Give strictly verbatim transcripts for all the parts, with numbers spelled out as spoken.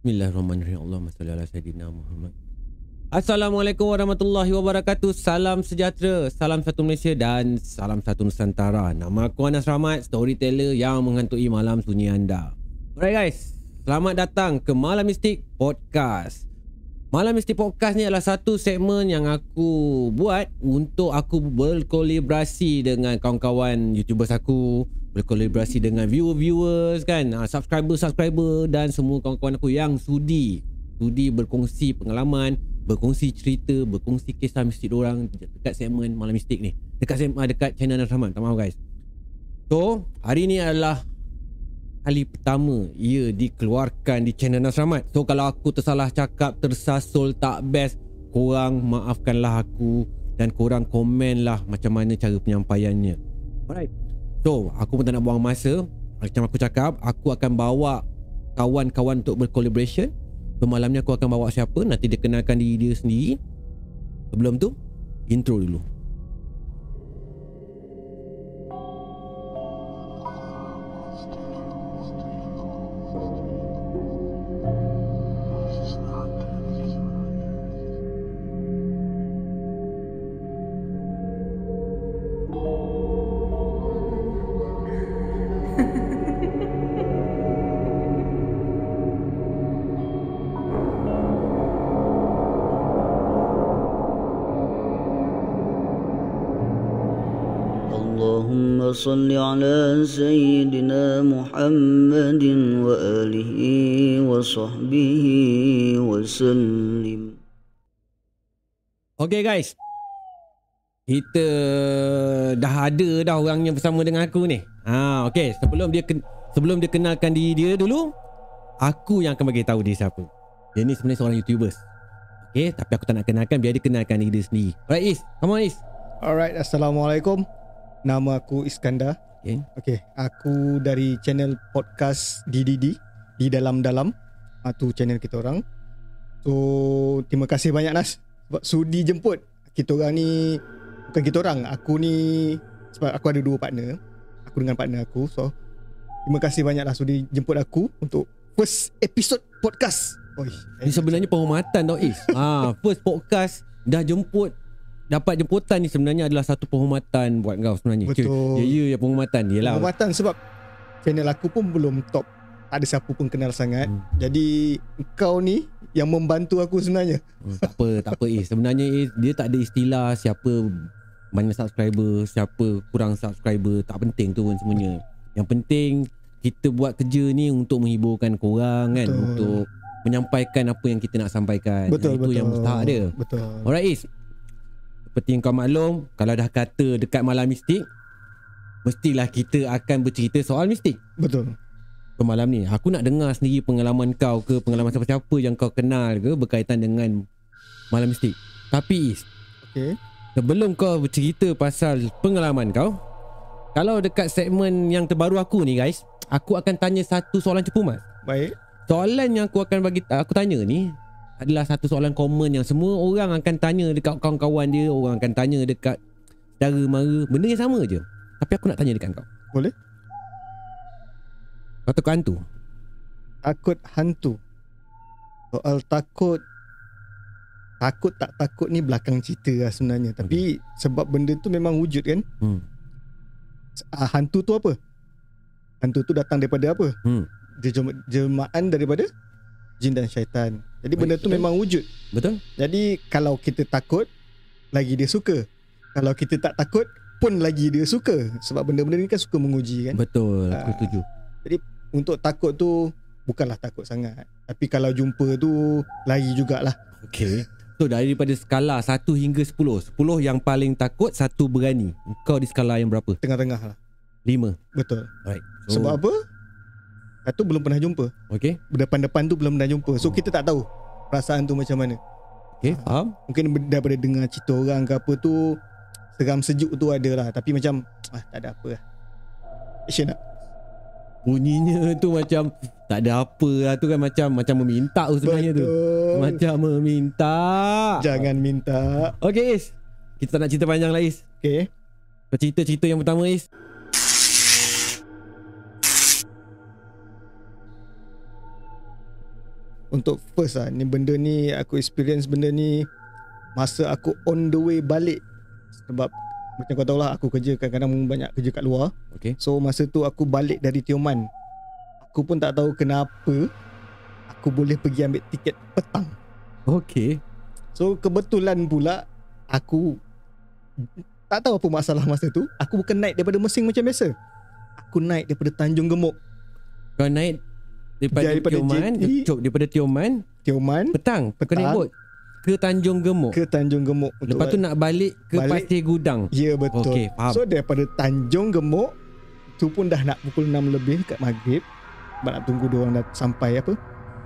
Bismillahirrahmanirrahim. Allahumma salli ala sayidina Muhammad. Assalamualaikum warahmatullahi wabarakatuh. Salam sejahtera, salam satu Malaysia dan salam satu Nusantara. Nama aku Anas Rahmat, storyteller yang menghantui malam sunyi anda. Alright guys, selamat datang ke Malam Mistik Podcast. Malam Mistik Podcast ni adalah satu segmen yang aku buat untuk aku berkolaborasi dengan kawan-kawan YouTubers aku, berkolaborasi dengan viewer-viewers kan, subscriber-subscriber dan semua kawan-kawan aku yang sudi sudi berkongsi pengalaman, berkongsi cerita, berkongsi kisah mistik diorang dekat segmen Malam Mistik ni, dekat segmen, dekat channel Anas Rahmat. Tak maaf guys. So, hari ni adalah kali pertama ia dikeluarkan di channel Anas Rahmat. So, kalau aku tersalah cakap, tersasul, tak best, korang maafkanlah aku dan korang komenlah macam mana cara penyampaiannya. Alright. So, aku pun tak nak buang masa. Macam aku cakap, aku akan bawa kawan-kawan untuk bercollaboration. So, malam ni aku akan bawa siapa, nanti dia kenalkan diri dia sendiri. Sebelum tu, intro dulu. صل على سيدنا محمد وآله وصحبه وسلم. Okay guys, kita dah ada dah orangnya bersama dengan aku ni. Ha, okay, sebelum dia sebelum dia kenalkan diri dia dulu, aku yang akan bagi tahu dia siapa. Dia ni sebenarnya seorang YouTuber. Okay, tapi aku tak nak kenalkan, biar dia kenalkan diri dia sendiri. Alright Is, come on Is. Alright, assalamualaikum. Nama aku Iskandar. Okay. Okay, aku dari channel podcast D D D, Di Dalam-Dalam. Itu channel kita orang. So, terima kasih banyak Nas sebab sudi jemput. Kita orang ni, bukan kita orang, aku ni, sebab aku ada dua partner, aku dengan partner aku. So, terima kasih banyaklah sudi jemput aku untuk first episode podcast. Oi, ini sebenarnya penghormatan tau Is. ha, First podcast dah jemput, dapat jemputan ni sebenarnya adalah satu penghormatan buat kau sebenarnya. Betul. Ya, ya, ya, penghormatan. Yelah. Penghormatan sebab channel aku pun belum top. Tak ada siapa pun kenal sangat. Hmm. Jadi, kau ni yang membantu aku sebenarnya. Hmm, tak apa, tak apa Is. Sebenarnya Is, dia tak ada istilah siapa banyak subscriber, siapa kurang subscriber. Tak penting tu pun sebenarnya. Yang penting, kita buat kerja ni untuk menghiburkan korang kan. Betul. Untuk menyampaikan apa yang kita nak sampaikan. Betul, nah, betul. Itu yang mustahak dia. Betul. Alright Is. Seperti yang kau maklum, kalau dah kata dekat Malam Mistik, mestilah kita akan bercerita soal mistik. Betul. So, malam ni aku nak dengar sendiri pengalaman kau ke, pengalaman siapa-siapa yang kau kenal ke berkaitan dengan Malam Mistik. Tapi Is, okay, sebelum kau bercerita pasal pengalaman kau, kalau dekat segmen yang terbaru aku ni guys, aku akan tanya satu soalan cepu mas. Baik. Soalan yang aku akan bagi, aku tanya ni adalah satu soalan common yang semua orang akan tanya dekat kawan-kawan dia, orang akan tanya dekat saudara mara, benda yang sama je. Tapi aku nak tanya dekat kau. Boleh? Kau takut hantu? Takut hantu. Soal takut, takut tak takut ni belakang cerita lah sebenarnya. Tapi okay, sebab benda tu memang wujud kan. Hmm. Hantu tu apa? Hantu tu datang daripada apa? Hmm. Dia jelmaan daripada jin dan syaitan. Jadi benda tu memang wujud. Betul. Jadi kalau kita takut, lagi dia suka. Kalau kita tak takut pun lagi dia suka. Sebab benda-benda ni kan suka menguji kan. Betul, aku setuju. Jadi untuk takut tu bukanlah takut sangat, tapi kalau jumpa tu lagi jugalah. Okay. So daripada skala satu hingga sepuluh, sepuluh yang paling takut, satu berani, kau di skala yang berapa? Tengah-tengah lah, lima. Betul. Alright. So, sebab apa? Satu, belum pernah jumpa. Okey. Depan-depan tu belum pernah jumpa. So kita tak tahu perasaan tu macam mana. Okey, faham. Mungkin daripada dengar cerita orang ke apa tu, seram sejuk tu ada lah, tapi macam ah, tak ada apa lah. Action lah. Bunyinya tu macam tak ada apa lah tu kan, macam macam meminta tu sebenarnya. Betul. Tu macam meminta. Jangan minta. Okey Is, kita tak nak cerita panjang lah Is. Okey, cerita-cerita yang pertama Is. untuk first lah. Ni benda ni aku experience benda ni masa aku on the way balik. Sebab macam kau tahulah, aku kerja kadang-kadang banyak kerja kat luar. Okay. So masa tu aku balik dari Tioman. Aku pun tak tahu kenapa aku boleh pergi ambil tiket petang. Okay. So kebetulan pula aku tak tahu apa masalah masa tu, aku bukan naik daripada Mersing macam biasa. Aku naik daripada Tanjung Gemok. Kau naik daripada, daripada Tioman, Cuk, daripada Tioman, Tioman petang, petang. Kau naik bot ke Tanjung Gemok. Ke Tanjung Gemok. Lepas tu nak balik ke balik, Pasir Gudang. Ya betul. Okay, so daripada Tanjung Gemok tu pun dah nak pukul enam lebih kat maghrib. Sebab nak tunggu diorang dah sampai apa?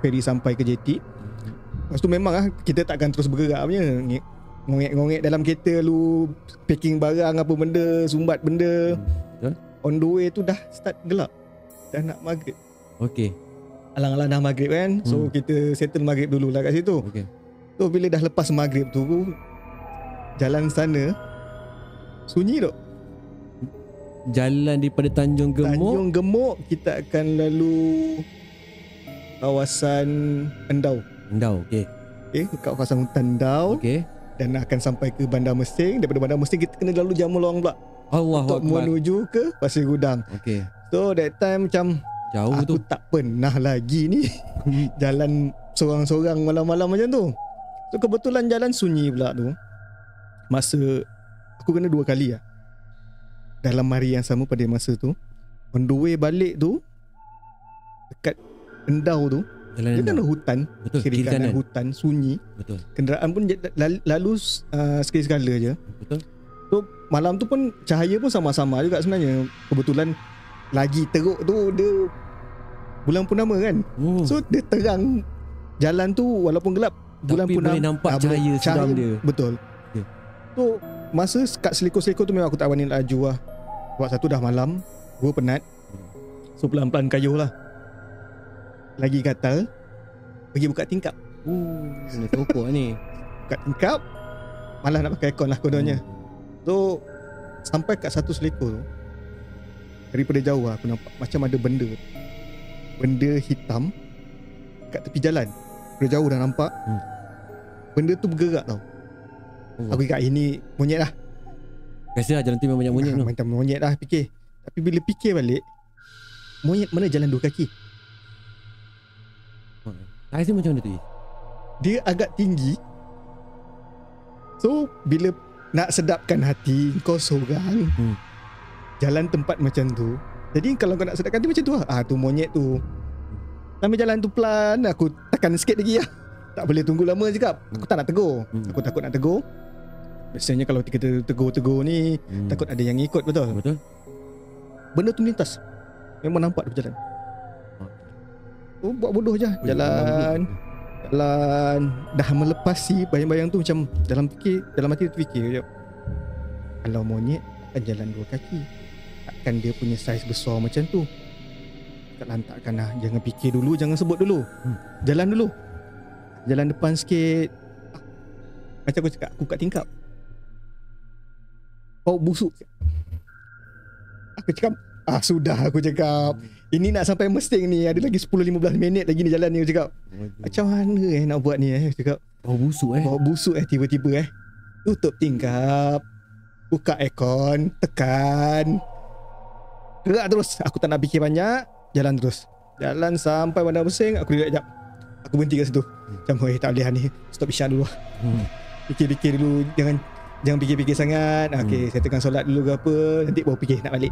Ferry sampai ke jeti. Lepas tu memang lah, kita takkan terus bergerak punya. Ngongek-ngongek dalam kereta lu, packing barang apa benda, sumbat benda. Hmm. On the way tu dah start gelap. Dah nak maghrib. Okey. Alang-alang dah maghrib kan. So hmm. kita settle maghrib dululah kat situ. Okey. So bila dah lepas maghrib tu, jalan sana sunyi tak? Jalan daripada Tanjung Gemok, Tanjung Gemok kita akan lalu kawasan Endau. Endau, okey. Okey, dekat kawasan hutan Endau. Okey. Dan akan sampai ke Bandar Mersing. Daripada Bandar Mersing kita kena lalu Jemaluang pula. Allah Untuk Akbar. Menuju ke Pasir Gudang. Okey. So that time macam jauh aku tu. Aku tak pernah lagi ni jalan sorang-sorang malam-malam macam tu. So kebetulan jalan sunyi pula tu. Masa aku kena dua kali lah dalam hari yang sama pada masa tu. On the way balik tu dekat Endau tu, jalan dia Endau kan ada hutan. Betul, kiri kanan hutan, sunyi. Betul. Kenderaan pun lalu uh, sekali-sekala je. Betul. So malam tu pun cahaya pun sama-sama juga sebenarnya. Kebetulan lagi teruk tu dia bulan purnama kan. Oh. So dia terang. Jalan tu walaupun gelap, bulan pun boleh nampak cahaya sedang dia. Betul. Okay. So masa kat selikur-selikur tu memang aku tak berani laju lah. Sebab satu dah malam, gua penat. So pelan-pelan kayuh lah. Lagi gatal, pergi buka tingkap. Oh, kena tokok ni. Buka tingkap, malah nak pakai aircon lah kononnya. Hmm. So sampai kat satu selikur tu, daripada jauh lah aku nampak macam ada benda. Benda hitam kat tepi jalan. Dari jauh dah nampak. Hmm. Benda tu bergerak tau. Oh. Aku ingat ini monyet lah. Biasalah jalan tu memang banyak monyet. Nah, macam monyet lah fikir. Tapi bila fikir balik, monyet mana jalan dua kaki? Saya macam mana tu? Dia agak tinggi. So bila nak sedapkan hati kau seorang, hmm. jalan tempat macam tu. Jadi kalau kau nak sedapkan hati macam tu lah. Ah, tu monyet tu. Sambil jalan tu pelan, aku tekan sikit lagi lah. Tak boleh tunggu lama juga. Aku tak nak tegur. Hmm. Aku takut nak tegur. Biasanya kalau kita tegur-tegur ni, hmm. takut ada yang ikut, betul? Betul. Benda tu melintas. Memang nampak dia berjalan. Oh, buat bodoh je. Jalan. Jalan. Dah melepasi bayang-bayang tu macam dalam fikir, dalam hati tu fikir. Kalau monyet akan jalan dua kaki, takkan dia punya saiz besar macam tu. Tak lantakkan lah. Jangan fikir dulu, jangan sebut dulu. hmm. Jalan dulu. Jalan depan sikit. Macam aku cakap, aku kat tingkap. Bau busuk. Aku cakap, ah sudah aku cakap, ini nak sampai Mersing ni, ada lagi sepuluh lima belas minit lagi ni jalan ni. Aku cakap, macam mana eh nak buat ni eh. Aku cakap, bau busuk eh. Bau busuk eh tiba-tiba eh. Tutup tingkap, buka aircon, tekan, gerak terus. Aku tak nak fikir banyak. Jalan terus. Jalan sampai Bandar Mersing, aku relax sekejap. Aku berhenti kat situ. Macam, eh tak boleh ni, stop isyak dulu. hmm. Fikir-fikir dulu. Jangan jangan fikir-fikir sangat. hmm. Okay, saya tengah solat dulu ke apa, nanti baru fikir nak balik.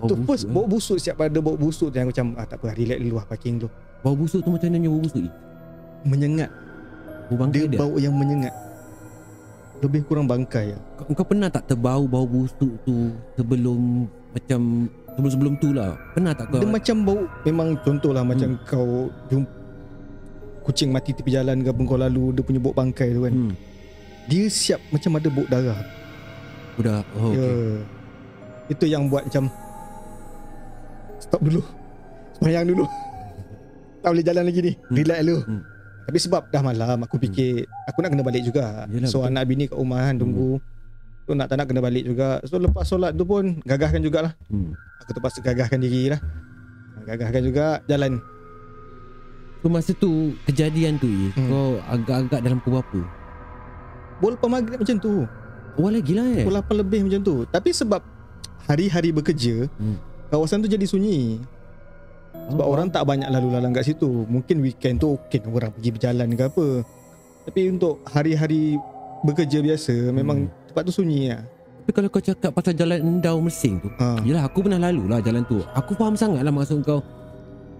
Bau itu busuk, first eh? Bau busuk. Siap pada bau busuk tu yang macam, ah, tak apa, relax dulu lah, parking dulu. Bau busuk tu macam mana bau busuk ni? Menyengat. Bau dia, dia bau yang menyengat. Lebih kurang bangkai lah. Kau, kau pernah tak terbau bau busuk tu sebelum macam sebelum-sebelum tu lah? Pernah tak kau? Dia macam bau, memang contohlah hmm. macam kau jumpa kucing mati tepi jalan ke, kau lalu dia punya bau bangkai tu kan. hmm. Dia siap macam ada bau darah. Bau darah. Oh, ya. Okay. Itu yang buat macam stop dulu, semayang dulu. Tak boleh jalan lagi ni. hmm. Relax dulu. hmm. Tapi sebab dah malam, aku fikir hmm. aku nak kena balik juga. Yelah, so betul. Anak bini kat rumah kan, tunggu. hmm. So nak tak nak kena balik juga. So lepas solat tu pun gagahkan jugalah. hmm. Aku terpaksa gagahkan diri lah. Gagahkan juga. Jalan. So masa tu kejadian tu je, hmm. kau agak-agak dalam pukul berapa? Pukul lapan maghrib macam tu. Wah lagi lah eh. Pukul lapan lebih macam tu. Tapi sebab hari-hari bekerja, hmm. kawasan tu jadi sunyi. Sebab oh. orang tak banyak lalu lalang kat situ. Mungkin weekend tu okay, orang pergi berjalan ke apa. Tapi untuk hari-hari bekerja biasa, hmm. memang tempat tu sunyi lah. Tapi kalau kau cakap pasal jalan Endau-Mersing tu, ha. yelah aku pernah lalu lah jalan tu. Aku faham sangat lah maksud kau.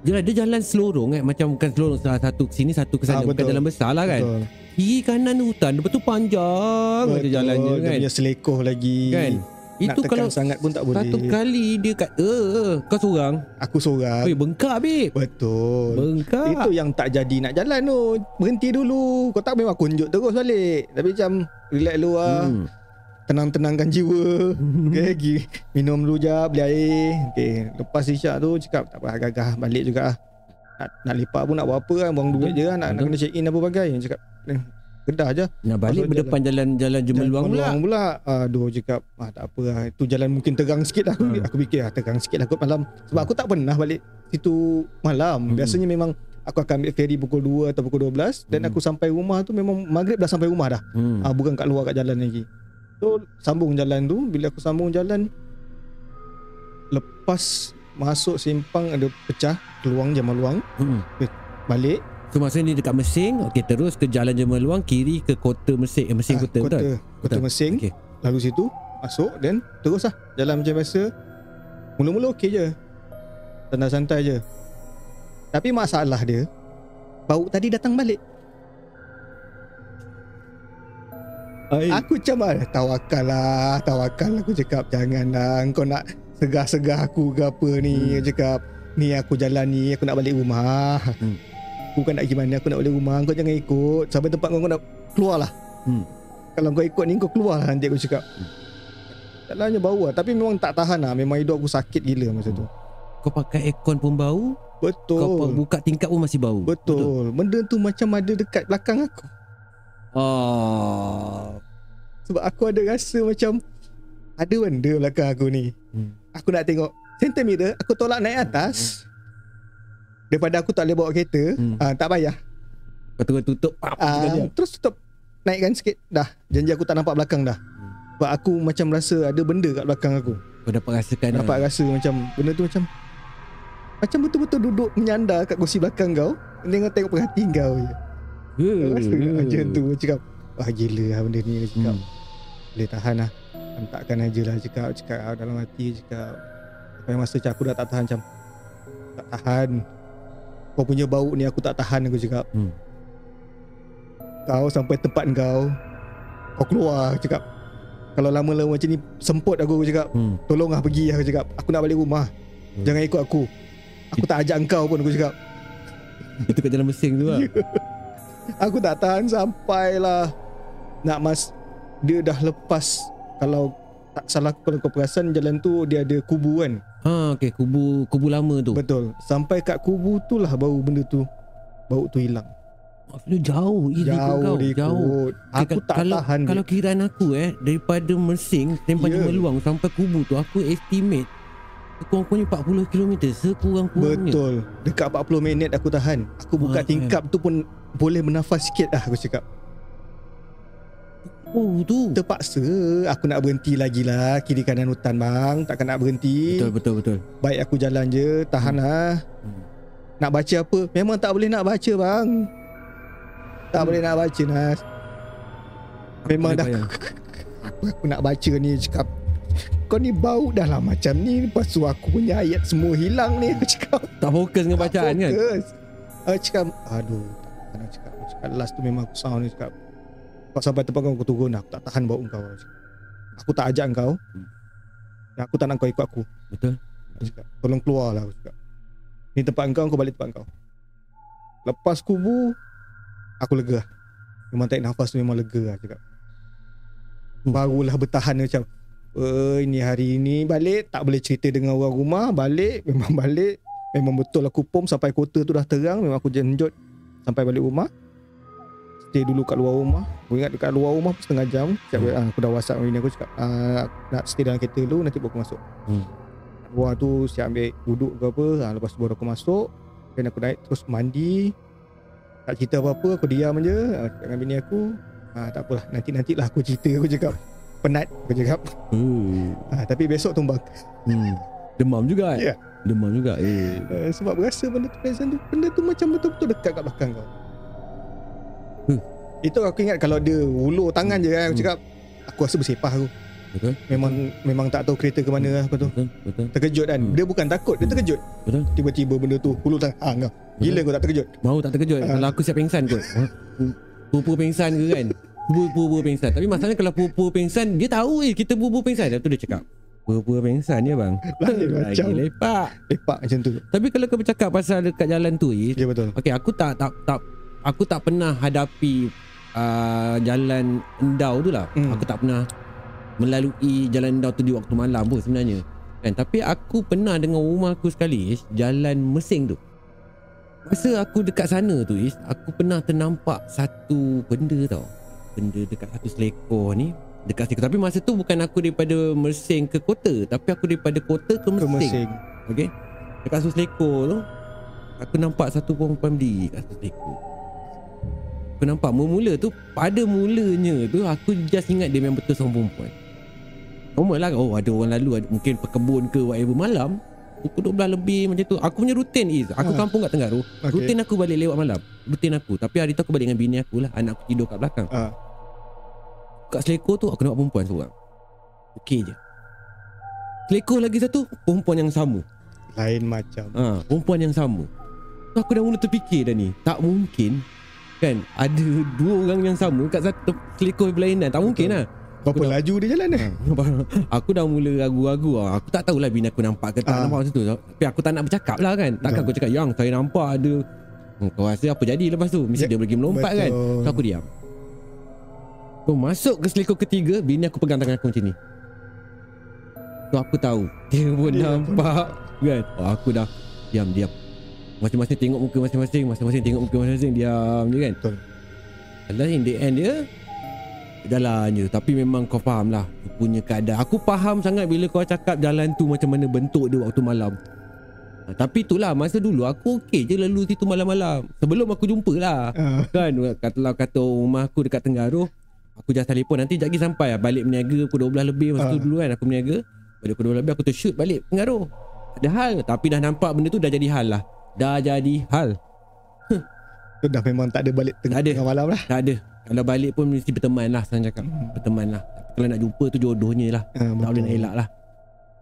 Yelah dia jalan selorong eh. Macam bukan selorong, satu ke sini satu ke sana, ha, bukan jalan besar lah kan. Betul. Kiri kanan hutan, lepas tu panjang je jalannya kan. Dia punya selekoh lagi kan. Nak itu tekan kalau sangat pun tak boleh. Satu kali dia kat uh, kau seorang, aku seorang. Weh bengkak babe. Betul. Bengkak. Itu yang tak jadi nak jalan tu. Berhenti dulu. Kau tak memang kunjuk terus balik. Tapi macam relax dulu lah. Hmm. Tenang-tenangkan jiwa. Okey lagi. Minum dulu je, beli air. Okey, lepas isyak tu cakap tak apa gagah balik juga ah. Nak, nak lepak pun nak buat apa kan, buang duit je lah, nak, nak kena check in apa bagai. Cakap eh, Kedah je nak balik berdepan jalan-jalan Jemaluang pula. Jemaluang pula. Aduh cakap ah, tak apa lah. Itu jalan mungkin terang sikit lah. hmm. Aku fikir ah, terang sikit lah kot malam. Sebab hmm. aku tak pernah balik situ malam. hmm. Biasanya memang aku akan ambil ferry pukul dua atau pukul dua belas. Dan hmm. aku sampai rumah tu memang maghrib dah sampai rumah dah. hmm. ah, Bukan kat luar kat jalan lagi. So sambung jalan tu. Bila aku sambung jalan, lepas masuk simpang ada pecah Keluang Jemaluang, hmm. balik. So masa ni dekat Mersing, okey terus ke jalan Jemaluang, kiri ke Kota Mersing, eh, Mersing ah, Kota, Kota, Kota, Kota Mersing. Okay. Lalu situ masuk dan terus lah jalan macam biasa. Mula-mula okey je. Santai-santai je. Tapi masalah dia, bau tadi datang balik. Ain. Aku cakap tawakal lah, tawakal aku cakap janganlah kau nak segah-segah aku ke apa ni. hmm. Cakap ni aku jalan ni, aku nak balik rumah. Hmm. Aku kan nak pergi mana, aku nak balik rumah. Kau jangan ikut sampai tempat kau, kau nak keluar lah. hmm. Kalau kau ikut ni, kau keluar lah nanti, aku cakap. hmm. Jalannya bau lah. Tapi memang tak tahan lah. Memang hidup aku sakit gila masa tu. Kau pakai aircon pun bau. Betul. Kau buka tingkap pun masih bau. Betul, betul. Benda tu macam ada dekat belakang aku. oh. Sebab aku ada rasa macam ada benda belakang aku ni. hmm. Aku nak tengok sentimeter, aku tolak naik atas. hmm. Daripada aku tak boleh bawa kereta, hmm. uh, tak payah. Kau tengok tutup pap, uh, terus tutup. Naikkan sikit. Dah. Janji aku tak nampak belakang dah. hmm. Sebab aku macam rasa ada benda kat belakang aku. Kau dapat rasakan. Dapat lah. Rasa macam benda tu macam Macam betul-betul duduk menyandar kat kursi belakang kau. Tengok tengok perhati kau je. uh, Rasa uh, macam tu. Cakap wah gila lah benda ni. Cakap hmm. boleh tahan lah, hantarkan aja lah. Cakap Cakap dalam hati. Cakap sampai masa cakap aku dah tak tahan. Macam tak tahan kau punya bau ni, aku tak tahan, aku cakap. hmm. Kau sampai tempat kau, kau keluar, aku cakap. Kalau lama-lama macam ni semput aku, aku cakap. hmm. Tolonglah pergi, aku cakap. Aku nak balik rumah. hmm. Jangan ikut aku. Aku tak ajak kau pun, aku cakap. Itu kat jalan Mersing tu lah. Aku tak tahan sampailah nak mas. Dia dah lepas. Kalau tak salah kalau kau perasan, jalan tu dia ada kubu kan. Ha, okay, kubu kubu lama tu. Betul. Sampai kat kubu tu lah baru benda tu, bau tu hilang. Maksudnya jauh. Jauh dia ikut. Aku tak kalau, tahan. Kalau kiraan aku eh, daripada Mersing tempat yeah. Jemaluang sampai kubu tu, aku estimate sekurang-kurangnya empat puluh kilometer. Sekurang-kurangnya. Betul. Dekat empat puluh minit aku tahan. Aku buka ha, tingkap eh. tu pun boleh bernafas sikit lah, aku cakap. Oh tu. Terpaksa aku nak berhenti lagi lah. Kiri kanan hutan bang, takkan nak berhenti. Betul betul betul. Baik aku jalan je, tahan hmm. lah. hmm. Nak baca apa? Memang tak boleh nak baca bang. Tak hmm. boleh nak baca Nas. Memang aku dah aku, aku nak baca ni. Cakap kau ni bau dah lah macam ni. Lepas tu aku punya ayat semua hilang ni. Aku cakap tak fokus dengan bacaan kan. Aku cakap aduh tak nak cakap. Aku cakap last tu memang aku sound ni cakap. Kau sampai tempat kau, aku turun. Aku tak tahan bau kau. Aku tak ajak kau. hmm. Aku tak nak kau ikut aku. Betul. Aku cakap tolong keluar lah, aku cakap. Ni tempat kau, kau balik tempat kau. Lepas kubu aku lega. Memang tarik nafas tu memang lega lah, aku cakap. hmm. Barulah bertahan macam ini hari ini balik. Tak boleh cerita dengan orang rumah. Balik. Memang balik. Memang betul aku pom. Sampai kota tu dah terang. Memang aku jenjot sampai balik rumah. Stay dulu kat luar rumah. Aku ingat dekat luar rumah setengah jam. Cakap, ah, aku dah whatsapp hari ni. Aku cakap ah, nak stay dalam kereta dulu, nanti baru aku masuk. hmm. Luar tu siap ambil wuduk ke apa. ah, Lepas tu baru aku masuk. Dan aku naik terus mandi. tak cerita apa-apa, aku diam je dengan bini aku. Ha, tak apalah, nanti-nantilah aku cerita, aku cakap. Penat, aku cakap. Hmm. Ha, tapi besok tumbang. Hmm. Demam juga eh? Ya. Demam juga eh. Uh, sebab berasa benda tu present tu, benda tu macam betul-betul dekat kat belakang kau. Hmm. Itu aku ingat kalau dia ulur tangan hmm. je kan, aku cakap aku rasa bersepah aku. Betul. Memang betul. Memang tak tahu kereta ke mana aku tu. Betul. Betul. Terkejut kan. Hmm. Dia bukan takut, dia terkejut. Betul. Tiba-tiba benda tu ulur tangan. Ha, kau. Gila kau tak terkejut. Mau tak terkejut. Uh. Kalau aku siap pingsan kot. Pura-pura pingsan ke kan? Pura-pura pingsan. Tapi masalahnya kalau pura-pura pingsan, dia tahu eh kita pura-pura pingsan. Lepas tu dia cakap, pura-pura pingsan ya bang. Lagi lepak. Lepak macam tu. Tapi kalau kau bercakap pasal dekat jalan tu eh, ya betul. Okey, aku tak tak tak aku tak pernah hadapi uh, jalan Endau tu lah. Hmm. Aku tak pernah melalui jalan Endau tu di waktu malam pun sebenarnya. Kan, tapi aku pernah dengan rumah aku sekali eh, jalan Mersing tu. Masa aku dekat sana tu Is, aku pernah ternampak satu benda tau. Benda dekat satu selekoh ni, dekat selekoh. Tapi masa tu bukan aku daripada Mersing ke kota, tapi aku daripada kota ke Mersing. Okey. Dekat satu selekoh tu, aku nampak satu perempuan berdiri kat satu selekoh. Aku nampak mula-mula tu, pada mulanya tu aku just ingat dia memang betul seorang perempuan. Normal lah, oh ada orang lalu, ada, mungkin pekebun ke whatever malam. Pukul dua belas lebih macam tu. Aku punya rutin is, aku ha. kampung kat Tenggara. Okay. Rutin aku balik lewat malam. Rutin aku. Tapi hari tu aku balik dengan bini aku lah. Anak aku tidur kat belakang. Ha. Kat selekoh tu aku nampak perempuan seorang. Okey je. Selekoh lagi satu, perempuan yang sama. Lain macam. Ha, perempuan yang sama. Aku dah mula terfikir dah ni. Tak mungkin kan ada dua orang yang sama kat satu selekoh berlainan. Tak mungkin lah. Berapa dah, laju dia jalan ni? Aku dah mula ragu-ragu. Aku tak tahulah bini aku nampak ke tak uh. nampak masa tu. Tapi aku tak nak bercakap lah kan. Takkan aku cakap, yang saya nampak ada. Kau rasa apa jadi lepas tu? Mesti ya, dia pergi melompat betul. Kan. So aku diam. Kau masuk ke selekoh ketiga, bini aku pegang tangan aku macam ni. So aku tahu dia pun dia nampak pun. Kan. Oh, aku dah diam-diam. Masing-masing tengok muka masing-masing. Masing-masing tengok muka masing-masing. Diam je kan. Betul. Alah in the end dia jalan je. Tapi memang kau faham lah punya keadaan. Aku faham sangat bila kau cakap jalan tu macam mana bentuk dia waktu malam. ha, Tapi itulah, masa dulu aku okey je lalu situ malam-malam. Sebelum aku jumpa lah uh. Kan katalah kata rumah aku dekat Tenggara. Aku just telefon, nanti sekejap lagi sampai lah. Balik meniaga pukul dua belas lebih. Masa uh. tu dulu kan aku meniaga. Balik pukul dua belas lebih aku tershoot balik Tenggara. Ada hal. Tapi dah nampak benda tu dah jadi hal lah. Dah jadi hal. huh. Tu dah memang tak ada balik tengah, tengah malam lah. Tak ada. Kalau balik pun mesti berteman lah. Saya cakap hmm. berteman lah. Kalau nak jumpa tu jodohnya lah. hmm, Tak boleh nak elak lah.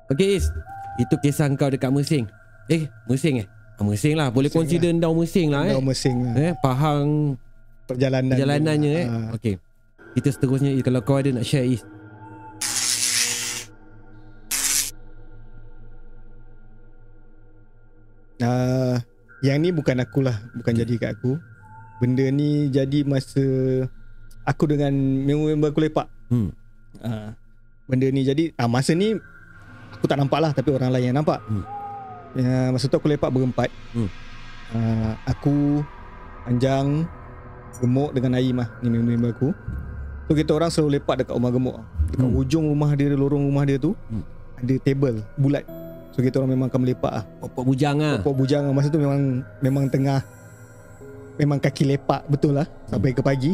Okay Is, itu kisah kau dekat Mersing. Eh Mersing eh Mersing lah. Boleh Mersing consider lah. Endau-Mersing lah. Endau-Mersing eh. lah eh, Pahang perjalanan perjalanannya lah. eh. ha. Okay, kita seterusnya Is, kalau kau ada nak share Is. uh, Yang ni bukan akulah. Bukan hmm. jadi kat aku. Benda ni jadi masa aku dengan member aku lepak. Hmm. Uh, benda ni jadi ah, masa ni aku tak nampak lah, tapi orang lain yang nampak. Hmm. Uh, masa tu aku lepak berempat. Hmm. Uh, aku, Anjang, Gemok dengan Aimah ni member aku. So kita orang selalu lepak dekat rumah Gemok. Dekat hmm. ujung rumah dia, lorong rumah dia tu hmm. ada table bulat. So kita orang memang akan melepak lah. Popok bujang lah. Popok bujang lah. Masa tu memang memang tengah memang kaki lepak betul lah sampai ke pagi.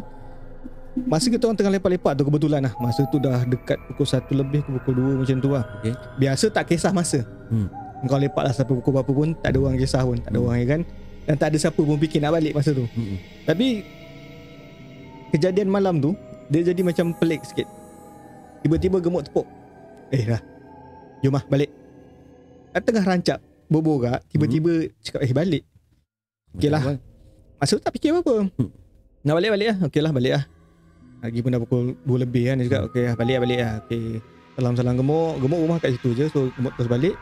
Masa kita orang tengah lepak-lepak tu kebetulan lah, masa tu dah dekat pukul satu lebih ke pukul dua macam tu lah. Okay. Biasa tak kisah masa. Hmm. Kau lepak lah sampai pukul berapa pun tak ada orang kisah pun. Tak ada hmm. orang kan. Dan tak ada siapa pun fikir nak balik masa tu. Hmm. Tapi kejadian malam tu dia jadi macam pelik sikit. Tiba-tiba Gemuk tepuk. Eh dah. Jom lah balik. Tengah rancak berborak tiba-tiba hmm. cakap eh balik. Okey lah. Masa tak fikir apa-apa. hmm. Nak balik-balik lah. Okey lah balik lah. Lagi pun dah pukul dua lebih kan. Dia cakap okey lah balik-balik lah. Okey. Salam-salam Gemuk. Gemuk rumah kat situ je. So Gemuk terus balik.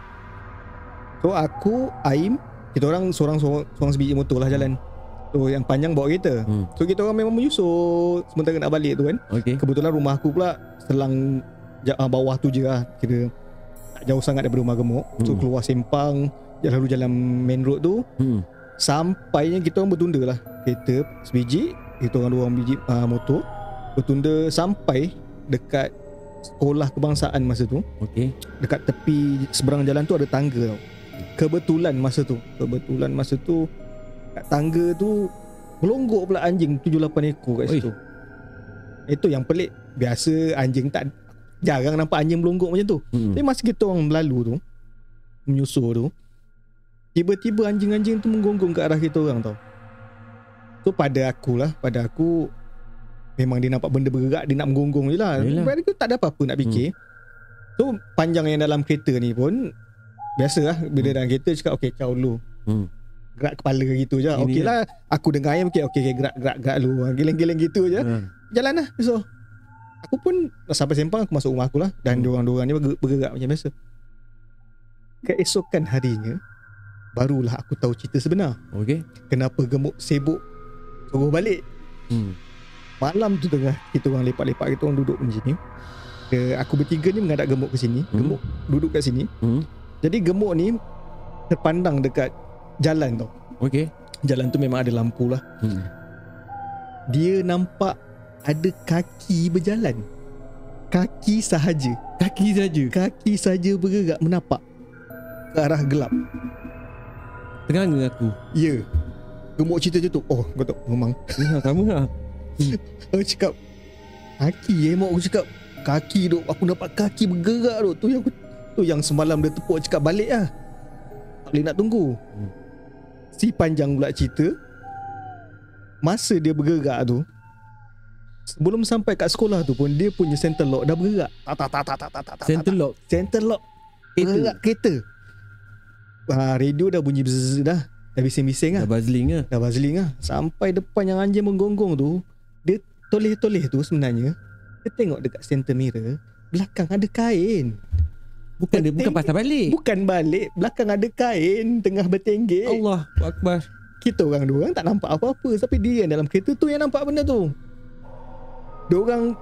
So aku, Aim, kita orang seorang-seorang sebiji motor lah jalan. So yang panjang bawa kereta. hmm. So kita orang memang menyusul sementara nak balik tu kan. okay. Kebetulan rumah aku pula selang bawah tu je lah. Kira tak jauh sangat daripada rumah Gemuk. hmm. So keluar Sempang, lalu jalan main road tu. hmm. Sampainya kita orang bertunda lah. Kereta sebiji, kita orang dua orang biji uh, motor bertunda sampai dekat sekolah kebangsaan masa tu. Okey. Dekat tepi seberang jalan tu ada tangga tau. Kebetulan masa tu Kebetulan masa tu kat tangga tu Gelonggok pula anjing tujuh lapan ekor kat situ. Oi. Itu yang pelik. Biasa anjing tak, jarang nampak anjing gelonggok macam tu. Hmm. Tapi masa kita orang berlalu tu, menyusur tu, tiba-tiba anjing-anjing tu menggonggong ke arah kita orang tau. So pada akulah, pada aku memang dia nampak benda bergerak, dia nak menggonggong je lah. Pada aku tak ada apa-apa nak fikir. Hmm. So panjang yang dalam kereta ni pun biasalah bila hmm. dalam kereta cakap okey kau dulu. Hmm. Gerak kepala gitu je. Okeylah aku dengar ayam okey okey gerak-gerak-gerak lu. Geleng-geleng gitu je. Hmm. Jalanlah esok. Aku pun sampai sempang aku masuk rumah aku lah dan hmm. diorang-diorang ni bergerak macam biasa. Keesokan harinya barulah aku tahu cerita sebenar. Okey. Kenapa gemuk sibuk suruh balik. Hmm. Malam tu tengah kita orang lepak-lepak, kita orang duduk macam ni. Aku bertiga ni mengadap gemuk ke sini, hmm. gemuk duduk kat sini. Hmm. Jadi gemuk ni terpandang dekat jalan tau. Okey. Jalan tu memang ada lampu lah. Hmm. Dia nampak ada kaki berjalan. Kaki sahaja. Kaki sahaja. Kaki sahaja bergerak menapak ke arah gelap. Ternganga aku. Ya. Yeah. Gemuk cerita je tu. Oh, kau tak memang. Ya, sama lah. Aku cakap kaki eh, mak aku cakap kaki tu, aku dapat kaki bergerak tu. Tu yang aku, tu yang semalam dia tepuk cakap balik lah. Tak boleh nak tunggu. Hmm. Si panjang pula cerita. Masa dia bergerak tu, sebelum sampai kat sekolah tu pun dia punya center lock dah bergerak. Tak tak tak tak tak tak tak. Center lock, center lock. Bergerak kereta. Ah, radio dah bunyi bzzz dah. Dah bising-bising lah. Dah buzzing lah. Dah buzzing lah. Sampai depan yang anjing menggonggong tu, dia toleh-toleh tu sebenarnya. Dia tengok dekat center mirror, belakang ada kain. Bukan dia bukan patah balik. Bukan balik, belakang ada kain tengah bertenggek. Allah Akbar. Kita orang dua orang tak nampak apa-apa, tapi dia yang dalam kereta tu yang nampak benda tu. Dia orang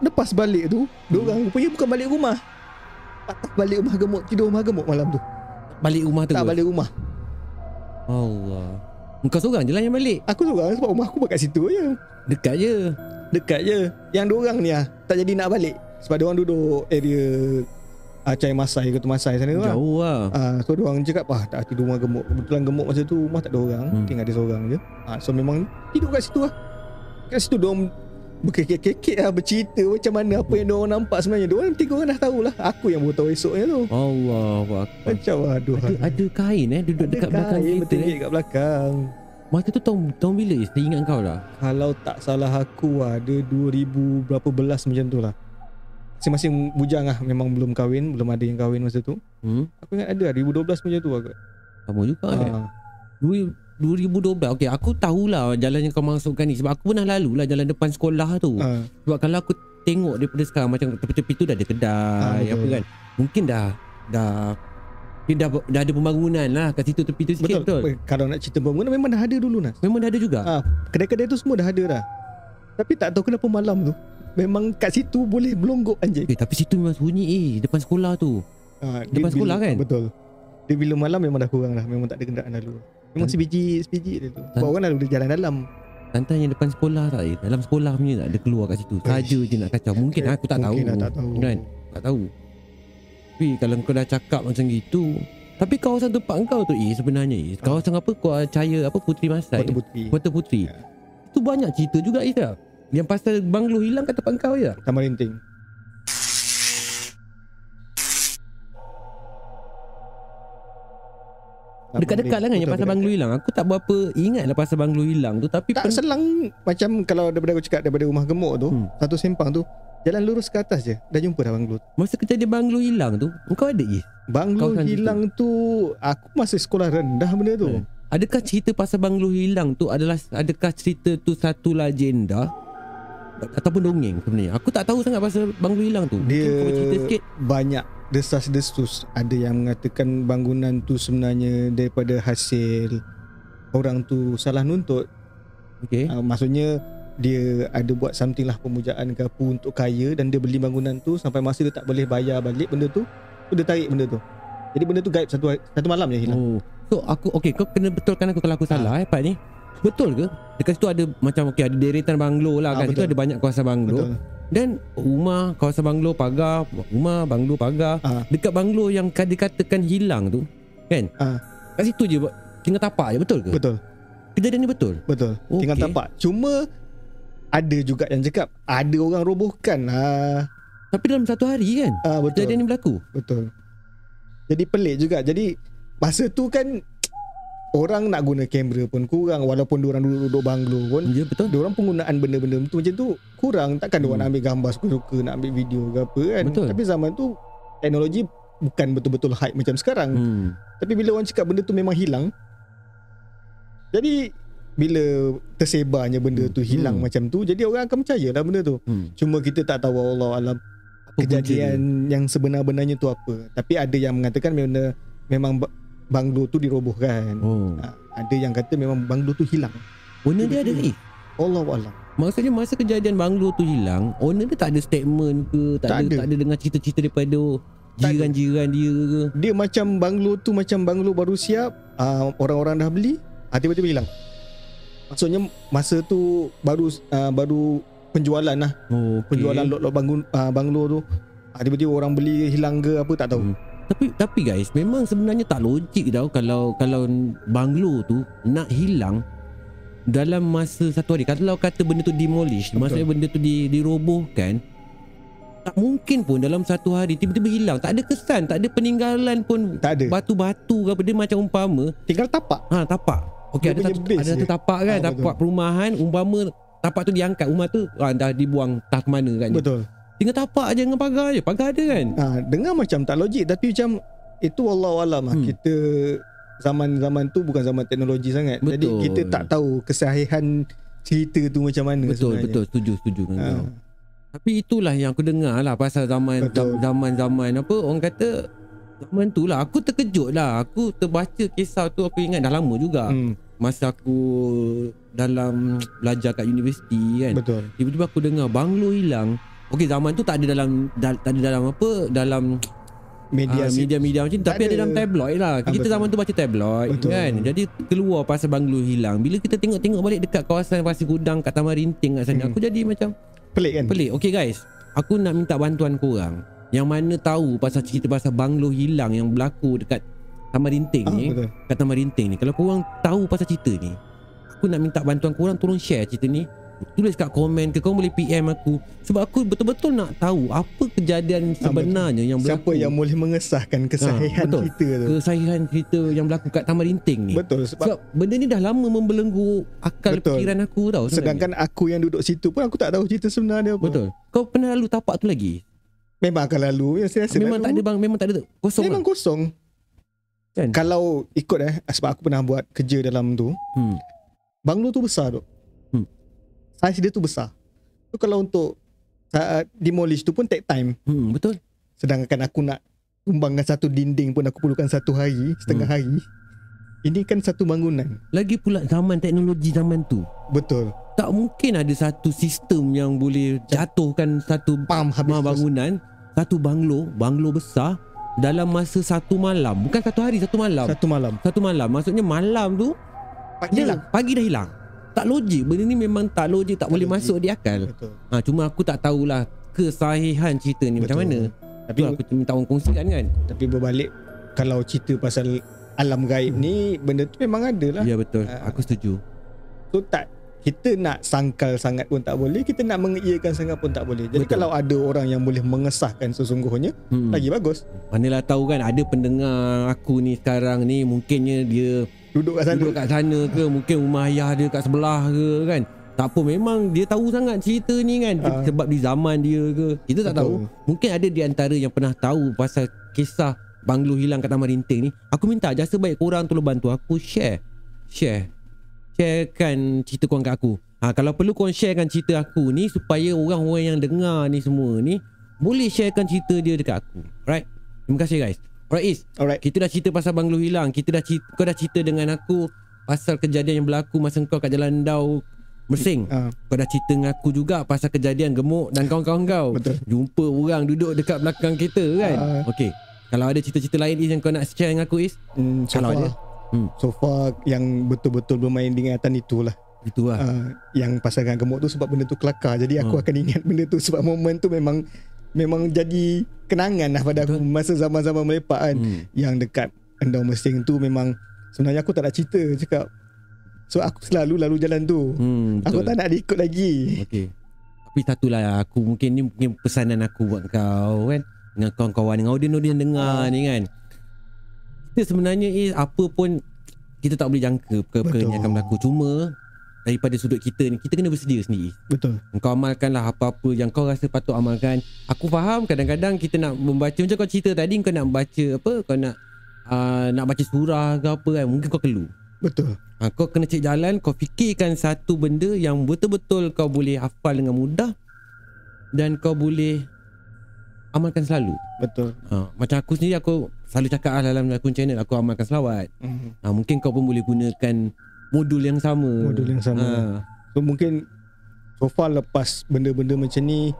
lepas balik tu, dia orang hmm. rupanya bukan balik rumah. Patah balik rumah gemuk, tidur rumah gemuk malam tu. Balik rumah tu. Tak balik rumah. Allah. Engkau seorang je lah yang balik. Aku seorang sebab rumah aku dekat situ je. Dekat je. Dekat je. Yang diorang ni lah tak jadi nak balik sebab diorang duduk area uh, Chai Masai, Kota Masai sana tu. Jauh lah, lah. Uh, So diorang cakap ah, tak tidur rumah gemuk. Kebetulan gemuk masa tu rumah tak ada orang, hmm. tinggal ada seorang je. uh, So memang tidur kat situ lah. Kat situ diorang berkekek-kekek lah, bercerita macam mana apa yang diorang nampak sebenarnya. Diorang tiga orang dah tahu lah. Aku yang baru tahu esoknya tu. Allah macam aduh. Ada, ada kain eh duduk ada dekat kain, belakang kita eh. Kat belakang masa tu tahun, tahun bila? Saya ingat kau lah. Kalau tak salah aku lah, ada dua ribu berapa belas macam tu lah. Masing-masing bujang lah. Memang belum kahwin. Belum ada yang kahwin masa tu. Hmm? Aku ingat ada dua ribu dua belas macam tu lah. Sama juga ha. eh dua ribu dua belas. Okay, aku tahulah jalan yang kau masukkan ni sebab aku pernah lalu lah jalan depan sekolah tu. ha. Sebab kalau aku tengok daripada sekarang, macam tepi-tepi tu dah ada kedai ha, apa kan. Mungkin dah Dah Dia dah, dah ada pembangunan lah kat situ tepi tu sikit. Betul, betul. Kalau nak cerita pembangunan memang dah ada dulu Nas. Memang dah ada juga? Ha, kedai-kedai tu semua dah ada dah. Tapi tak tahu kenapa malam tu memang kat situ boleh belonggok anjing. Eh, tapi situ memang sunyi eh. Depan sekolah tu. Ha, depan sekolah bila, kan? Betul. Dia bila malam memang dah kurang dah. Memang tak ada kenderaan lalu. Memang sebiji-sebiji dia tu. Sebab orang lalu dia jalan dalam. Tantan yang depan sekolah tak eh. Dalam sekolah punya tak ada keluar kat situ. Saja je nak kacau. Mungkin eh, aku tak mungkin tahu. Mungkin tak tahu. Kan? Tak tahu. Tapi kalau kau dah cakap macam gitu, tapi kawasan tempat kau tu eh sebenarnya eh, kawasan ha. apa kau cahaya apa Puteri Masai, Kota Puteri, Kota Puteri. Ya. Itu banyak cerita juga eh tak? Yang pasal banglo hilang kat tempat kau ya? Taman Rinting. Dekat-dekat lah kan yang pasal banglo hilang. Aku tak berapa ingat lah pasal banglo hilang tu. Tapi tak pen... selang macam kalau daripada aku cakap daripada rumah gemuk tu, hmm. satu sempang tu jalan lurus ke atas je, dah jumpa dah banglo. Masa kejadian banglo hilang tu, kau ada je? Banglo kawasan hilang tu, tu aku masih sekolah rendah benda tu. Hmm. Adakah cerita pasal banglo hilang tu adalah, adakah cerita tu satu legenda ataupun dongeng sebenarnya? Aku tak tahu sangat pasal banglo hilang tu. Dia mungkin kau cerita sikit. Banyak desas-desus. Ada yang mengatakan bangunan tu sebenarnya daripada hasil orang tu salah nuntut. Okey. Uh, maksudnya dia ada buat something lah, pemujaan ke apa untuk kaya, dan dia beli bangunan tu sampai masa dia tak boleh bayar balik benda tu, tu dia tarik benda tu. Jadi benda tu gaib satu satu malam je hilang. Oh. So aku okey, kau kena betulkan aku kalau aku ha. salah eh part ni. Betul ke? Dekat situ ada macam okey ada deretan banglo lah ha, kan. Betul. Itu ada banyak kawasan banglo. Betul. Dan rumah kawasan banglo pagar, rumah banglo pagar. Ha. Dekat banglo yang dikatakan hilang tu kan? Ah. Ha. Kat situ je tinggal tapak je, betul ke? Betul. Kejadian ni betul? Betul, okay. Tinggal tapak. Cuma ada juga yang cakap ada orang robohkan. Haa, tapi dalam satu hari kan, ha, betul, kejadian ni berlaku. Betul. Jadi pelik juga. Jadi masa tu kan orang nak guna kamera pun kurang, walaupun diorang dulu duduk banglo pun, ya, betul, diorang penggunaan benda-benda tu macam tu kurang. Takkan diorang hmm. nak ambil gambar suka-suka, nak ambil video ke apa kan, betul. Tapi zaman tu teknologi bukan betul-betul hype macam sekarang. hmm. Tapi bila orang cakap benda tu memang hilang, jadi bila tersebarnya benda hmm. tu hilang hmm. macam tu, jadi orang akan percayalah benda tu. hmm. Cuma kita tak tahu, Allah alam, kejadian yang sebenar-benarnya tu apa. Tapi ada yang mengatakan memang, memang banglo tu dirobohkan. oh. ha, Ada yang kata memang banglo tu hilang. Owner dia ada ni, Allahualam. Maksudnya masa kejadian banglo tu hilang, owner dia tak ada statement ke? Tak, tak ada, ada. Tak ada dengar cerita-cerita daripada jiran-jiran dia ke? Dia macam banglo tu macam banglo baru siap, uh, orang-orang dah beli, uh, tiba-tiba hilang. Maksudnya masa tu baru uh, baru penjualan lah. oh, okay. Penjualan lot-lot bangun, uh, banglo tu, uh, tiba-tiba orang beli hilang ke apa, tak tahu. hmm. Tapi tapi guys, memang sebenarnya tak logik tau. Kalau kalau banglo tu nak hilang dalam masa satu hari, kalau kata benda tu demolish, betul, maksudnya benda tu di, dirobohkan, tak mungkin pun dalam satu hari tiba-tiba hilang. Tak ada kesan, tak ada peninggalan pun, tak ada batu-batu ke apa. Dia macam umpama tinggal tapak. Ha, tapak. Okey, ada satu, ada satu tapak kan, ha, tapak betul. Perumahan, umpama tapak tu diangkat, rumah tu ha, dah dibuang tak ke mana kan. Betul. Tinggal tapak je dengan pagar je. Pagar ada kan. Ha, dengar macam tak logik, tapi macam itu wallahualam lah. hmm. Kita zaman-zaman tu bukan zaman teknologi sangat. Betul. Jadi kita tak tahu kesahihan cerita tu macam mana. Betul sebenarnya. Betul, setuju setuju dengan ha. kau. Tapi itulah yang aku dengar lah pasal zaman, zaman-zaman apa orang kata zaman tu lah. Aku terkejut lah. Aku terbaca kisah tu, aku ingat dah lama juga. Hmm. Masa aku dalam belajar kat universiti kan. Betul. Tiba-tiba aku dengar banglo hilang. Okey, zaman tu tak ada dalam da, tak ada dalam apa dalam media, uh, media-media macam ni, tapi ada, ada dalam tabloid lah. Ha, kita betul. Zaman tu baca tabloid, betul, kan. Jadi keluar pasal banglo hilang. Bila kita tengok-tengok balik dekat kawasan Pasir Gudang, kat Taman Rinting kat sana, hmm. aku jadi macam pelik kan? Pelik. Okey guys, aku nak minta bantuan korang yang mana tahu pasal cerita pasal banglo hilang yang berlaku dekat Taman Rinting ah, ni, betul. Kat Taman Rinting ni, kalau korang tahu pasal cerita ni, aku nak minta bantuan korang tolong share cerita ni. Tulis kat komen ke, korang boleh P M aku, sebab aku betul-betul nak tahu apa kejadian sebenarnya ah, yang berlaku. Siapa yang boleh mengesahkan kesahihan ah, cerita tu, kesahihan cerita yang berlaku kat Taman Rinting ni. Betul. Sebab, sebab benda ni dah lama membelenggu akal betul. Fikiran aku tau sebenarnya. Sedangkan aku yang duduk situ pun aku tak tahu cerita sebenarnya apa. Betul. Kau pernah lalu tapak tu lagi? Memang akan lalu, ya, saya rasa memang lalu. Tak ada bang, memang tak ada, kosong. Memang lah. Kosong. Kan? Kalau ikut eh, sebab aku pernah buat kerja dalam tu. Hmm. Banglo tu besar tu. Hmm. Saiz dia tu besar. Tu kalau untuk saat demolish tu pun take time. Hmm, betul. Sedangkan aku nak tumbangkan satu dinding pun aku perlukan satu hari, setengah hmm. hari. Ini kan satu bangunan. Lagi pula zaman teknologi zaman tu. Betul. Tak mungkin ada satu sistem yang boleh jatuhkan satu pam, habis bangunan, terus. Satu banglo, banglo besar dalam masa satu malam. Bukan satu hari, satu malam. Satu malam. Satu malam. Maksudnya malam tu pagi hilang. Pagi dah hilang. Tak logik. Benda ni memang tak logik, tak, tak boleh logik. Masuk di akal. Ha, cuma aku tak tahulah kesahihan cerita ni betul. Macam mana. Tapi tu aku minta orang kongsikan kan. Tapi berbalik kalau cerita pasal alam gaib hmm. ni, benda tu memang ada lah. Ya betul. Ha. Aku setuju. So tak, kita nak sangkal sangat pun tak boleh, kita nak mengiyakan sangat pun tak boleh. Jadi betul. Kalau ada orang yang boleh mengesahkan sesungguhnya, hmm. lagi bagus. Manalah tahu kan, ada pendengar aku ni sekarang ni, mungkinnya dia duduk kat sana, duduk kat sana ke, mungkin rumah ayah dia kat sebelah ke kan. Tak apa, memang dia tahu sangat cerita ni kan, ha. Sebab di zaman dia ke, kita tak betul. Tahu. Mungkin ada di antara yang pernah tahu pasal kisah banglo hilang kat Taman Rinting ni. Aku minta jasa baik korang tolong bantu aku share. Share sharekan cerita korang kat aku. Ha, kalau perlu korang sharekan cerita aku ni supaya orang-orang yang dengar ni semua ni boleh sharekan cerita dia dekat aku. Alright? Terima kasih guys. Alright Is. Alright. Kita dah cerita pasal banglo hilang. Kita dah cerita, kau dah cerita dengan aku pasal kejadian yang berlaku masa kau kat Jalan Endau Mersing. Uh. Kau dah cerita dengan aku juga pasal kejadian gemuk dan kawan-kawan kau. Betul. Jumpa orang duduk dekat belakang kita kan. Uh. Okey. Kalau ada cerita-cerita lain Is yang kau nak share dengan aku Is? Hmm, kalau ada. Hmm. So far yang betul-betul bermain di ingatan itulah. Itulah uh, yang pasangan gemuk tu, sebab benda tu kelakar. Jadi aku hmm. akan ingat benda tu, sebab momen tu memang memang jadi kenangan lah pada betul. Aku masa zaman-zaman melepak kan. hmm. Yang dekat Endau-Mersing tu memang sebenarnya aku tak nak cerita, cakap So aku selalu lalu jalan tu. Hmm, aku tak nak diikut lagi. Okey. Tapi satulah aku mungkin ni mungkin pesanan aku buat kau kan, dengan kawan-kawan dengan audiens-audiens dengar oh. ni kan. Kita sebenarnya eh, apa pun kita tak boleh jangka perkara ni akan berlaku. Cuma daripada sudut kita ni, kita kena bersedia sendiri. Betul. Kau amalkanlah apa-apa yang kau rasa patut amalkan. Aku faham kadang-kadang kita nak membaca, macam kau cerita tadi, kau nak baca apa, kau nak uh, nak baca surah ke apa kan, mungkin kau kelu. Betul. Ha, kau kena cek jalan, kau fikirkan satu benda yang betul-betul kau boleh hafal dengan mudah dan kau boleh amalkan selalu. Betul. Ha, macam aku sendiri, aku selalu cakap lah dalam akun channel, aku amalkan selawat. Mm-hmm. Ha, mungkin kau pun boleh gunakan modul yang sama. Modul yang sama. Ha. So mungkin so far lepas benda-benda macam ni,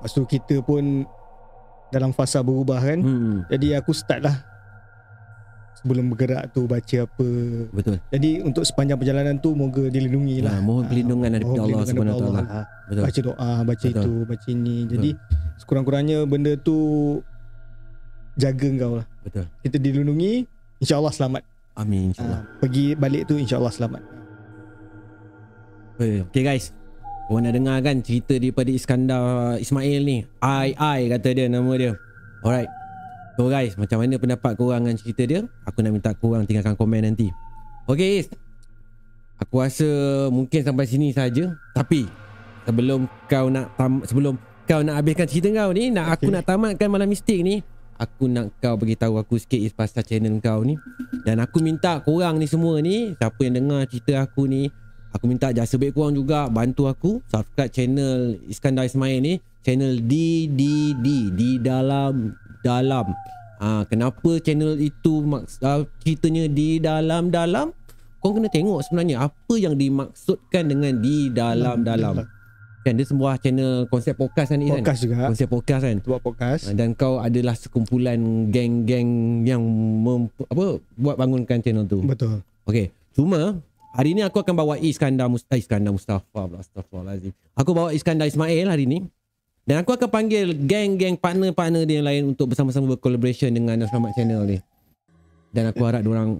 lepas tu kita pun dalam fasa berubah kan. Hmm. Jadi aku start lah sebelum bergerak tu baca apa. Betul. Jadi untuk sepanjang perjalanan tu moga dilindungi lah. Ha, mohon perlindungan ha, daripada Allah Subhanahu Wa Taala. Baca doa, baca Betul. itu, baca ini. Jadi Betul. sekurang-kurangnya benda tu jaga engkau lah. Betul. Kita dilindungi, insya-Allah selamat. Amin, insyaAllah. Ha, pergi balik tu insyaAllah selamat. Okay guys, korang nak dengar kan cerita daripada Iskandar Ismail ni, I, I kata dia nama dia. Alright. So guys, macam mana pendapat korang dengan cerita dia? Aku nak minta korang tinggalkan komen nanti. Okay guys, aku rasa mungkin sampai sini saja. Tapi Sebelum kau nak tam- Sebelum kau nak habiskan cerita kau ni, nak okay. aku nak tamatkan Malam Mistik ni, aku nak kau beritahu aku sikit pasal channel kau ni. Dan aku minta korang ni semua ni, siapa yang dengar cerita aku ni, aku minta jasa baik korang juga, bantu aku subscribe channel Iskandar Ismail ni, channel D D D, Di Dalam-Dalam. ha, Kenapa channel itu maks- uh, ceritanya Di Dalam-Dalam? Korang kena tengok sebenarnya apa yang dimaksudkan dengan Di Dalam-Dalam. Kan dia sebuah channel konsep podcast kan, Izan? Podcast juga. Konsep podcast kan. Buat podcast. Dan kau adalah sekumpulan geng-geng yang mem, apa buat bangunkan channel tu. Betul. Okey. Cuma hari ni aku akan bawa Iskandar Mustafa, Iskandar Mustafa, Astagfirullahalazim. Aku bawa Iskandar Ismail hari ni. Dan aku akan panggil geng-geng partner-partner dia yang lain untuk bersama-sama bercollaboration dengan Anas Rahmat channel ni. Dan aku harap diorang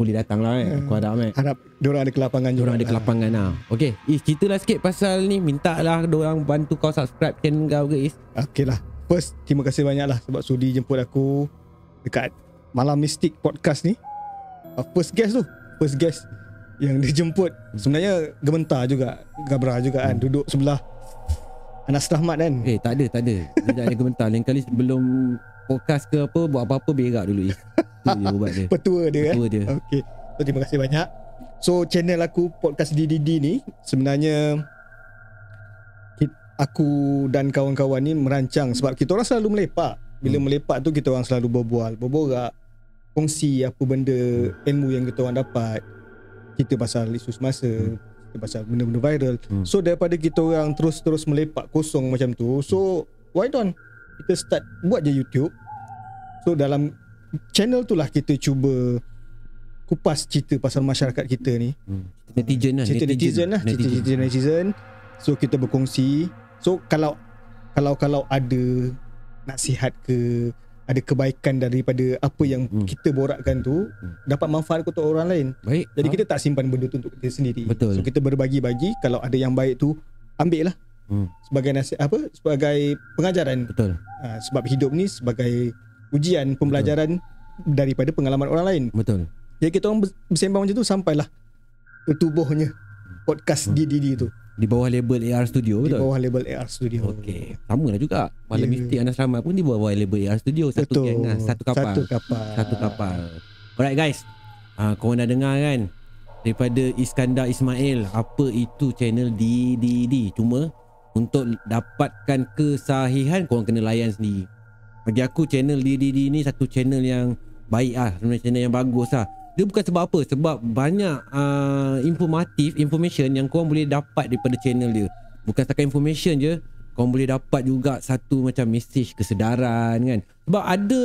boleh datang lah eh. Aku harap eh. Harap diorang ada kelapangan. Diorang ada kelapangan lah. lah. Okay. Is, cerita lah sikit pasal ni. Minta lah diorang bantu kau subscribe channel kau ke, Is? Okay lah. First, terima kasih banyak lah sebab sudi jemput aku dekat Malam Mistik Podcast ni. First guest tu. First guest yang dijemput. Sebenarnya gementar juga. Gabrah juga kan. Duduk sebelah Anas Rahmat kan. Eh, tak ada, tak ada. Dia tak ada gementar. Lain kali sebelum podcast ke apa, buat apa-apa berak dulu, Is. Dia. Petua dia, Petua dia. Okay. So, terima kasih banyak. So channel aku podcast D D D ni sebenarnya aku dan kawan-kawan ni merancang sebab kita orang selalu melepak. Bila hmm. melepak tu kita orang selalu berbual, berborak, kongsi apa benda ilmu yang kita orang dapat. Kita pasal isu semasa, kita pasal benda-benda viral. hmm. So daripada kita orang terus-terus melepak kosong macam tu, so why don't kita start buat je YouTube. So dalam channel tu lah kita cuba kupas cerita pasal masyarakat kita ni. hmm. Netizen lah. Cerita netizen, netizen lah. Cerita netizen. netizen So kita berkongsi. So kalau Kalau kalau ada nasihat ke, ada kebaikan daripada apa yang hmm. kita borakkan tu, hmm. dapat manfaat untuk orang lain. Baik. Jadi ha? kita tak simpan benda tu untuk kita sendiri. Betul. So kita berbagi-bagi. Kalau ada yang baik tu, ambil lah. hmm. Sebagai nasihat apa, sebagai pengajaran. Betul. ha, Sebab hidup ni sebagai ujian, pembelajaran Betul. daripada pengalaman orang lain. Betul. Jadi kita orang bersembang macam tu sampailah bertubuhnya podcast hmm. D D D tu. Di bawah label A R Studio. Betul? Di bawah label A R Studio. Okey. Sama lah juga. Malam yeah. Mistik Anas Rahmat pun di bawah label A R Studio. Satu geng, satu kapal. Satu kapal. Satu kapal. Alright guys. Ah, korang dah dengar kan daripada Iskandar Ismail apa itu channel D D D. Cuma untuk dapatkan kesahihan korang kena layan sendiri. Bagi aku channel D D D ni satu channel yang baik lah, channel yang bagus lah. Dia bukan sebab apa, sebab banyak uh, informatif, information yang korang boleh dapat daripada channel dia. Bukan setakat information je, korang boleh dapat juga satu macam message kesedaran kan. Sebab ada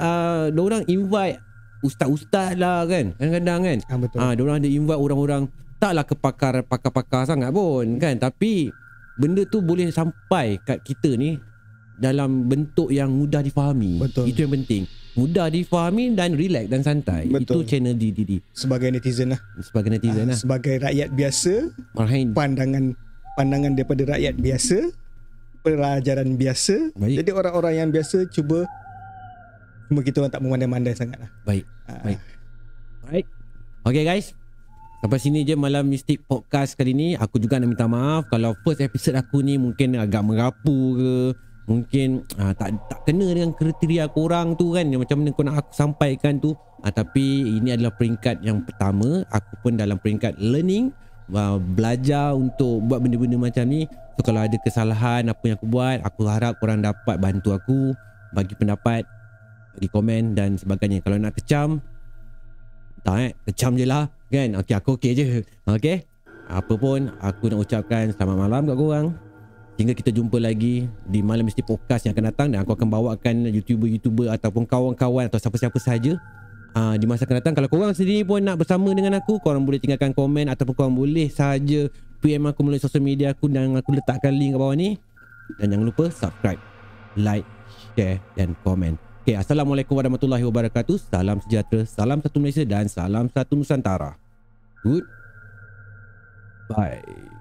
uh, diorang invite ustaz-ustaz lah kan, kadang-kadang kan. ha, betul. Uh, diorang ada invite orang-orang taklah kepakar, pakar-pakar sangat pun kan, tapi benda tu boleh sampai kat kita ni dalam bentuk yang mudah difahami. Betul. Itu yang penting. mudah difahami dan relax dan santai. Betul. Itu channel D D D. Sebagai netizen lah. Sebagai netizen ha, lah. Sebagai rakyat biasa, Marhain. Pandangan pandangan daripada rakyat biasa, pelajaran biasa. Baik. Jadi orang-orang yang biasa cuba, cuma kita orang tak memandai-mandai sangat lah. Baik. Ha. Baik. Baik. Okay guys, sampai sini je Malam Mistik Podcast kali ni. Aku juga nak minta maaf kalau first episode aku ni mungkin agak merapu ke, mungkin aa, tak tak kena dengan kriteria korang tu kan, macam mana kau nak aku sampaikan tu. aa, Tapi ini adalah peringkat yang pertama. Aku pun dalam peringkat learning, aa, belajar untuk buat benda-benda macam ni. So kalau ada kesalahan apa yang aku buat, aku harap korang dapat bantu aku, bagi pendapat, bagi komen dan sebagainya. Kalau nak kecam, tak eh, kecam je lah kan. Okey, aku okey je. Okey. Apa pun aku nak ucapkan selamat malam kat korang. Hingga kita jumpa lagi di Malam Mistik Podcast yang akan datang, dan aku akan bawakan YouTuber-YouTuber ataupun kawan-kawan atau siapa-siapa sahaja uh, di masa akan datang. Kalau korang sendiri pun nak bersama dengan aku, korang boleh tinggalkan komen ataupun korang boleh sahaja P M aku melalui sosial media aku, dan aku letakkan link kat bawah ni. Dan jangan lupa subscribe, like, share dan komen. Okay, Assalamualaikum warahmatullahi wabarakatuh. Salam sejahtera, salam satu Malaysia dan salam satu Nusantara. Good. Bye.